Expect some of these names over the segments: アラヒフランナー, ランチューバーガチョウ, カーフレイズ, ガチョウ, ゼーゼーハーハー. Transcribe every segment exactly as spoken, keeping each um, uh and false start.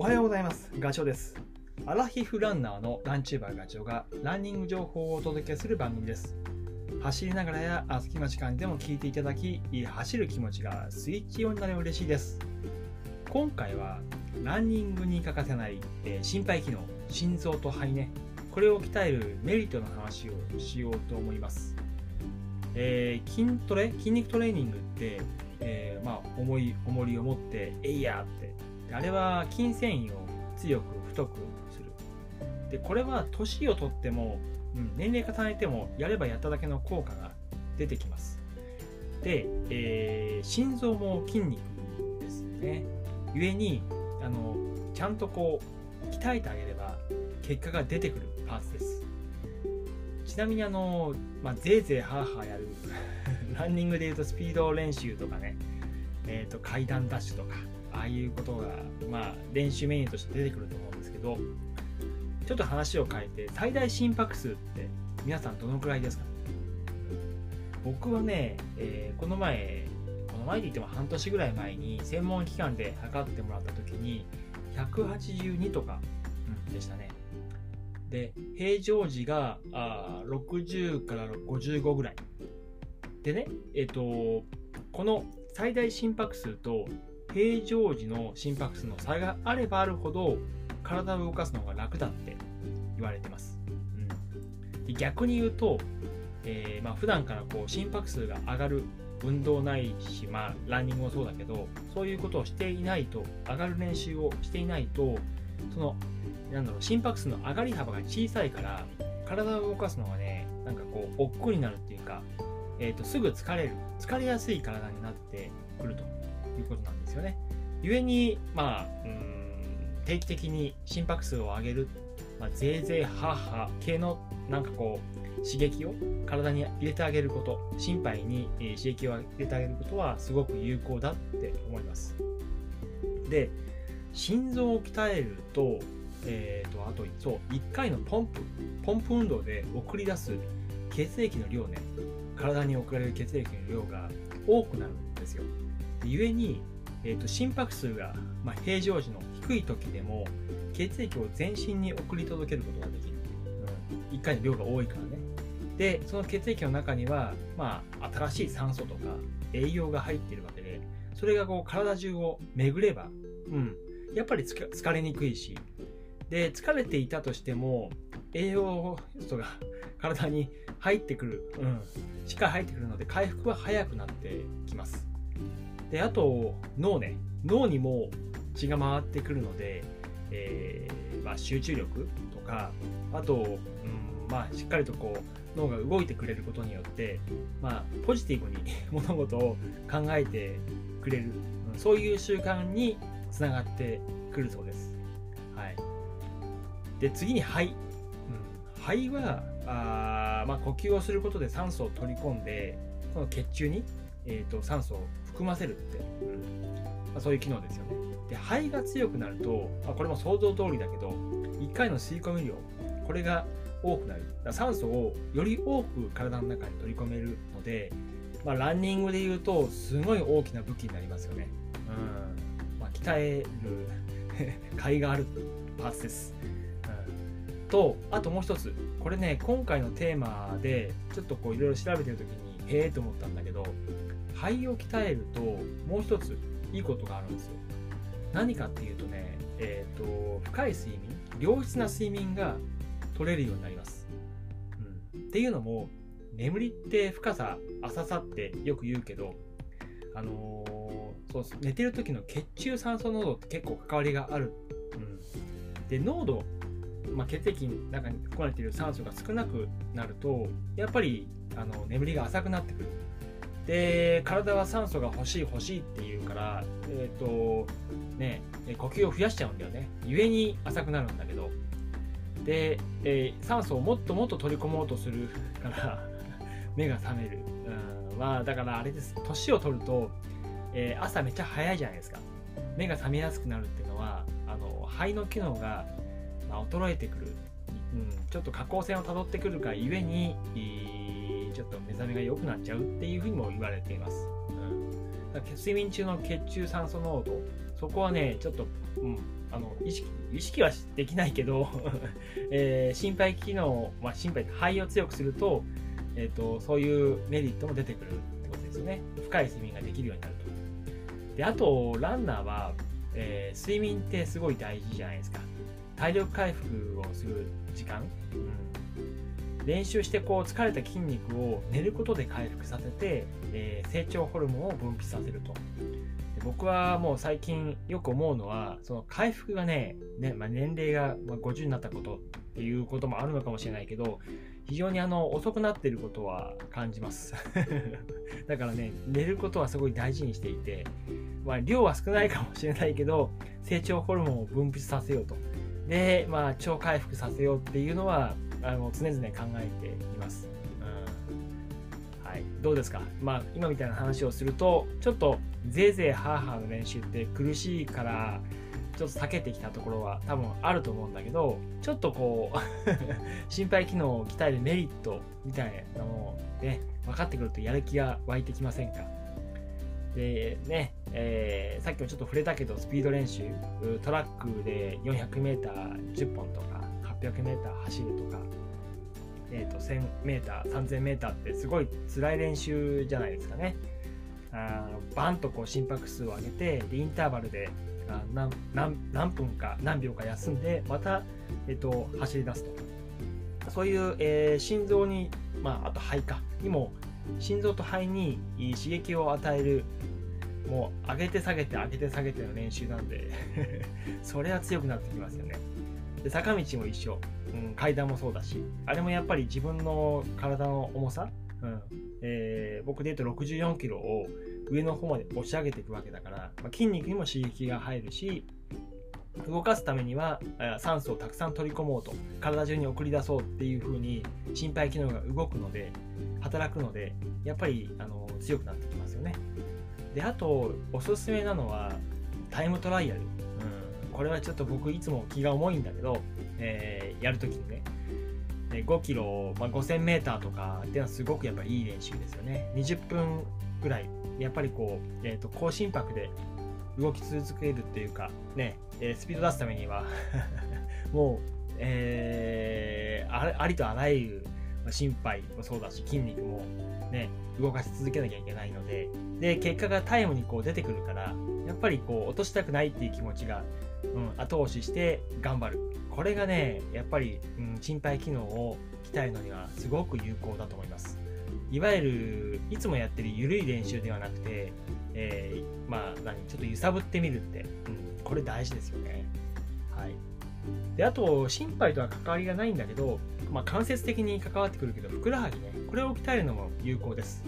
おはようございます。ガチョウです。アラヒフランナーのランチューバーガチョウがランニング情報をお届けする番組です。走りながらや隙間時間でも聞いていただき、走る気持ちがスイッチオンになれば嬉しいです。今回はランニングに欠かせない、えー、心肺機能、心臓と肺ね、これを鍛えるメリットの話をしようと思います。えー、筋トレ、筋肉トレーニングって、えーまあ、重い重りを持ってえいやって、あれは筋繊維を強く太くする。でこれは年をとっても、うん、年齢重ねてもやればやっただけの効果が出てきます。で、えー、心臓も筋肉ですね。故にあのちゃんとこう鍛えてあげれば結果が出てくるパーツです。ちなみにあの、まあ、ぜいぜいハーハーやるランニングでいうとスピード練習とかね、えー、と階段ダッシュとかああいうことが、まあ、練習メニューとして出てくると思うんですけど、ちょっと話を変えて最大心拍数って皆さんどのくらいですか？僕はね、えー、この前この前で言っても半年ぐらい前に専門機関で測ってもらった時にひゃくはちじゅうにとかでしたね。で平常時があろくじゅうからごじゅうごぐらいでね、えっとこの最大心拍数と平常時の心拍数の差があればあるほど体を動かすのが楽だって言われてます。うん、で逆に言うと、えーまあ、普段からこう心拍数が上がる運動ないし、まあ、ランニングもそうだけど、そういうことをしていないと、上がる練習をしていないと、そのなんだろう、心拍数の上がり幅が小さいから体を動かすのがね、なんかこう億劫になるっていうか、えー、とすぐ疲れる疲れやすい体になってくるということなんですよね。故にまあうーん定期的に心拍数を上げる、まあ、ぜいぜいハーハー系のなんかこう刺激を体に入れてあげること、心肺に刺激を入れてあげることはすごく有効だって思います。で心臓を鍛えると、えー、とあとそういっかいのポンプポンプ運動で送り出す血液の量ね、体に送られる血液の量が多くなるんですよ。で故に、えー、と心拍数が、まあ、平常時の低い時でも血液を全身に送り届けることができる、うん、いっかいの量が多いからね。でその血液の中には、まあ、新しい酸素とか栄養が入っているわけで、それがこう体中を巡れば、うんやっぱり疲れにくいし、で疲れていたとしても栄養素が体に入ってくる、うん、しっかり入ってくるので回復は早くなってきます。であと脳ね、脳にも血が回ってくるので、えーまあ、集中力とかあと、うんまあ、しっかりとこう脳が動いてくれることによって、まあ、ポジティブに物事を考えてくれる、うん、そういう習慣につながってくるそうです。はい、で次に肺、うん、肺はあ、まあ、呼吸をすることで酸素を取り込んでこの血中に、えー、と酸素を含ませるって、うんまあ、そういう機能ですよね。で肺が強くなると、まあ、これも想像通りだけどいっかいの吸い込み量、これが多くなる、酸素をより多く体の中に取り込めるので、まあ、ランニングでいうとすごい大きな武器になりますよね。うん鍛える甲斐があるパーツです、うん、とあともう一つ、これね今回のテーマでちょっとこういろいろ調べてる時にへえと思ったんだけど、肺を鍛えるともう一ついいことがあるんですよ。何かっていうとね、えーと深い睡眠、良質な睡眠が取れるようになります、うん、っていうのも眠りって深さ浅さってよく言うけど、あのーそう寝てる時の血中酸素濃度って結構関わりがある、うん、で濃度、まあ、血液の中に含まれている酸素が少なくなるとやっぱりあの眠りが浅くなってくる。で体は酸素が欲しい欲しいっていうから、えーとね、呼吸を増やしちゃうんだよね。故に浅くなるんだけど、で、えー、酸素をもっともっと取り込もうとするから目が覚める、うんまあ、だからあれです、年を取るとえー、朝めっちゃ早いじゃないですか。目が覚めやすくなるっていうのはあの肺の機能が、まあ、衰えてくる、うん、ちょっと下降線をたどってくるがゆえに、えー、ちょっと目覚めが良くなっちゃうっていうふうにも言われています、うん、だから睡眠中の血中酸素濃度、そこはねちょっと、うん、あの意識、意識はできないけど、えー、心肺機能、まあ、心肺肺を強くすると、えーと、そういうメリットも出てくるってことですよね。深い睡眠ができるようになると。であとランナーは、えー、睡眠ってすごい大事じゃないですか。体力回復をする時間、うん、練習してこう疲れた筋肉を寝ることで回復させて、えー、成長ホルモンを分泌させると。僕はもう最近よく思うのはその回復がね、ねまあ、年齢がごじゅうになったことっていうこともあるのかもしれないけど、非常にあの遅くなっていることは感じますだからね、寝ることはすごい大事にしていて、まあ、量は少ないかもしれないけど成長ホルモンを分泌させようと、で、まあ、超回復させようっていうのはあの常々考えています。はい、どうですか、まあ、今みたいな話をするとちょっとぜいぜいハーハーの練習って苦しいからちょっと避けてきたところは多分あると思うんだけど、ちょっとこう心肺機能を鍛えるメリットみたいなのを、ね、分かってくるとやる気が湧いてきませんか。でね、えー、さっきもちょっと触れたけどスピード練習、トラックで よんひゃくメートル じゅっぽんとか はっぴゃくメートル 走るとか、えーと せんメートル、さんぜんメートル ってすごい辛い練習じゃないですかね。あバンとこう心拍数を上げて、でインターバルであ 何, 何, 何分か何秒か休んでまた、えー、と走り出すと、そういう、えー、心臓に、まあ、あと肺かにも、心臓と肺にいい刺激を与える、もう上げて下げて上げて下げての練習なんでそれは強くなってきますよね。で坂道も一緒、うん、階段もそうだし、あれもやっぱり自分の体の重さ、うんえー、僕で言うとろくじゅうよんキロを上の方まで押し上げていくわけだから、まあ、筋肉にも刺激が入るし、動かすためには酸素をたくさん取り込もうと、体中に送り出そうっていう風に心肺機能が動くので、働くので、やっぱりあの強くなってきますよね。であとおすすめなのはタイムトライアル、これはちょっと僕いつも気が重いんだけど、えー、やるときにね、ごキロ、まあ、ごせんメートルとかっていうのはすごくやっぱりいい練習ですよね。にじゅっぷんぐらいやっぱりこう、えー、と高心拍で動き続けるっていうかね、えー、スピード出すためにはもう、えー、あ, ありとあらゆる心肺もそうだし筋肉もね動かし続けなきゃいけないので、で結果がタイムにこう出てくるから、やっぱりこう落としたくないっていう気持ちが、うん、後押しして頑張る、これがねやっぱり、うん、心肺機能を鍛えるのにはすごく有効だと思います。いわゆるいつもやってる緩い練習ではなくて、えー、まあ何ちょっと揺さぶってみるって、うん、これ大事ですよね。はい。であと心肺とは関わりがないんだけど、まあ、間接的に関わってくるけどふくらはぎね、これを鍛えるのも有効です。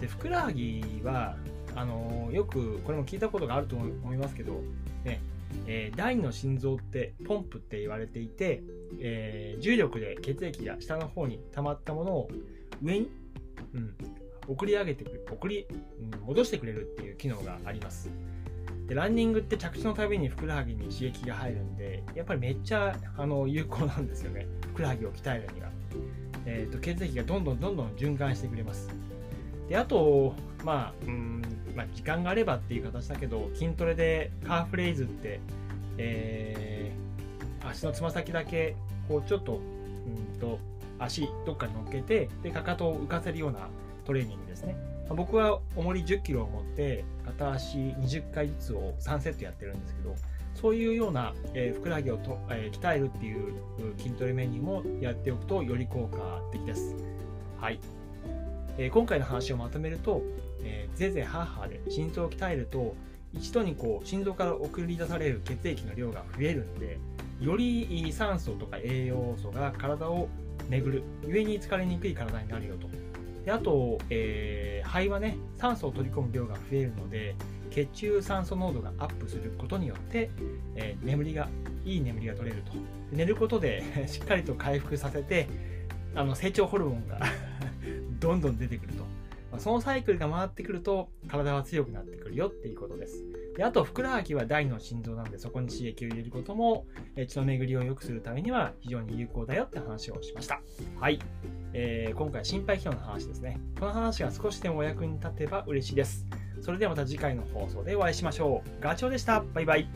でふくらはぎはあのー、よくこれも聞いたことがあると思いますけどね、えー、第二の心臓ってポンプって言われていて、えー、重力で血液が下の方に溜まったものを上に、うん、送り上げてくる、送り、うん、戻してくれるっていう機能があります。でランニングって着地のたびにふくらはぎに刺激が入るんで、やっぱりめっちゃあの有効なんですよね、ふくらはぎを鍛えるには。えーと、血液がどんどんどんどん循環してくれます。であと、まあうんまあ、時間があればっていう形だけど、筋トレでカーフレイズって、えー、足のつま先だけこうちょっと、うんと足どっかに乗っけて、でかかとを浮かせるようなトレーニングですね。僕は重りじゅっキロを持って片足にじゅっかいずつをさんセットやってるんですけど、そういうような、えー、ふくらはぎをと、えー、鍛えるっていう筋トレメニューもやっておくとより効果的です。はい、えー、今回の話をまとめると、えー、ぜいぜいハーハーで心臓を鍛えると、一度にこう心臓から送り出される血液の量が増えるんで、より酸素とか栄養素が体を巡るゆえに疲れにくい体になるよと。であと、えー、肺はね酸素を取り込む量が増えるので、血中酸素濃度がアップすることによって、えー、眠りがいい眠りが取れると。寝ることでしっかりと回復させて、あの成長ホルモンがどんどん出てくると。そのサイクルが回ってくると体は強くなってくるよっていうことです。であとふくらはぎは第二の心臓なんで、そこに刺激を入れることも血の巡りを良くするためには非常に有効だよって話をしました。はい、えー、今回心肺機能の話ですね。この話が少しでもお役に立てば嬉しいです。それではまた次回の放送でお会いしましょう。ガチョウでした。バイバイ。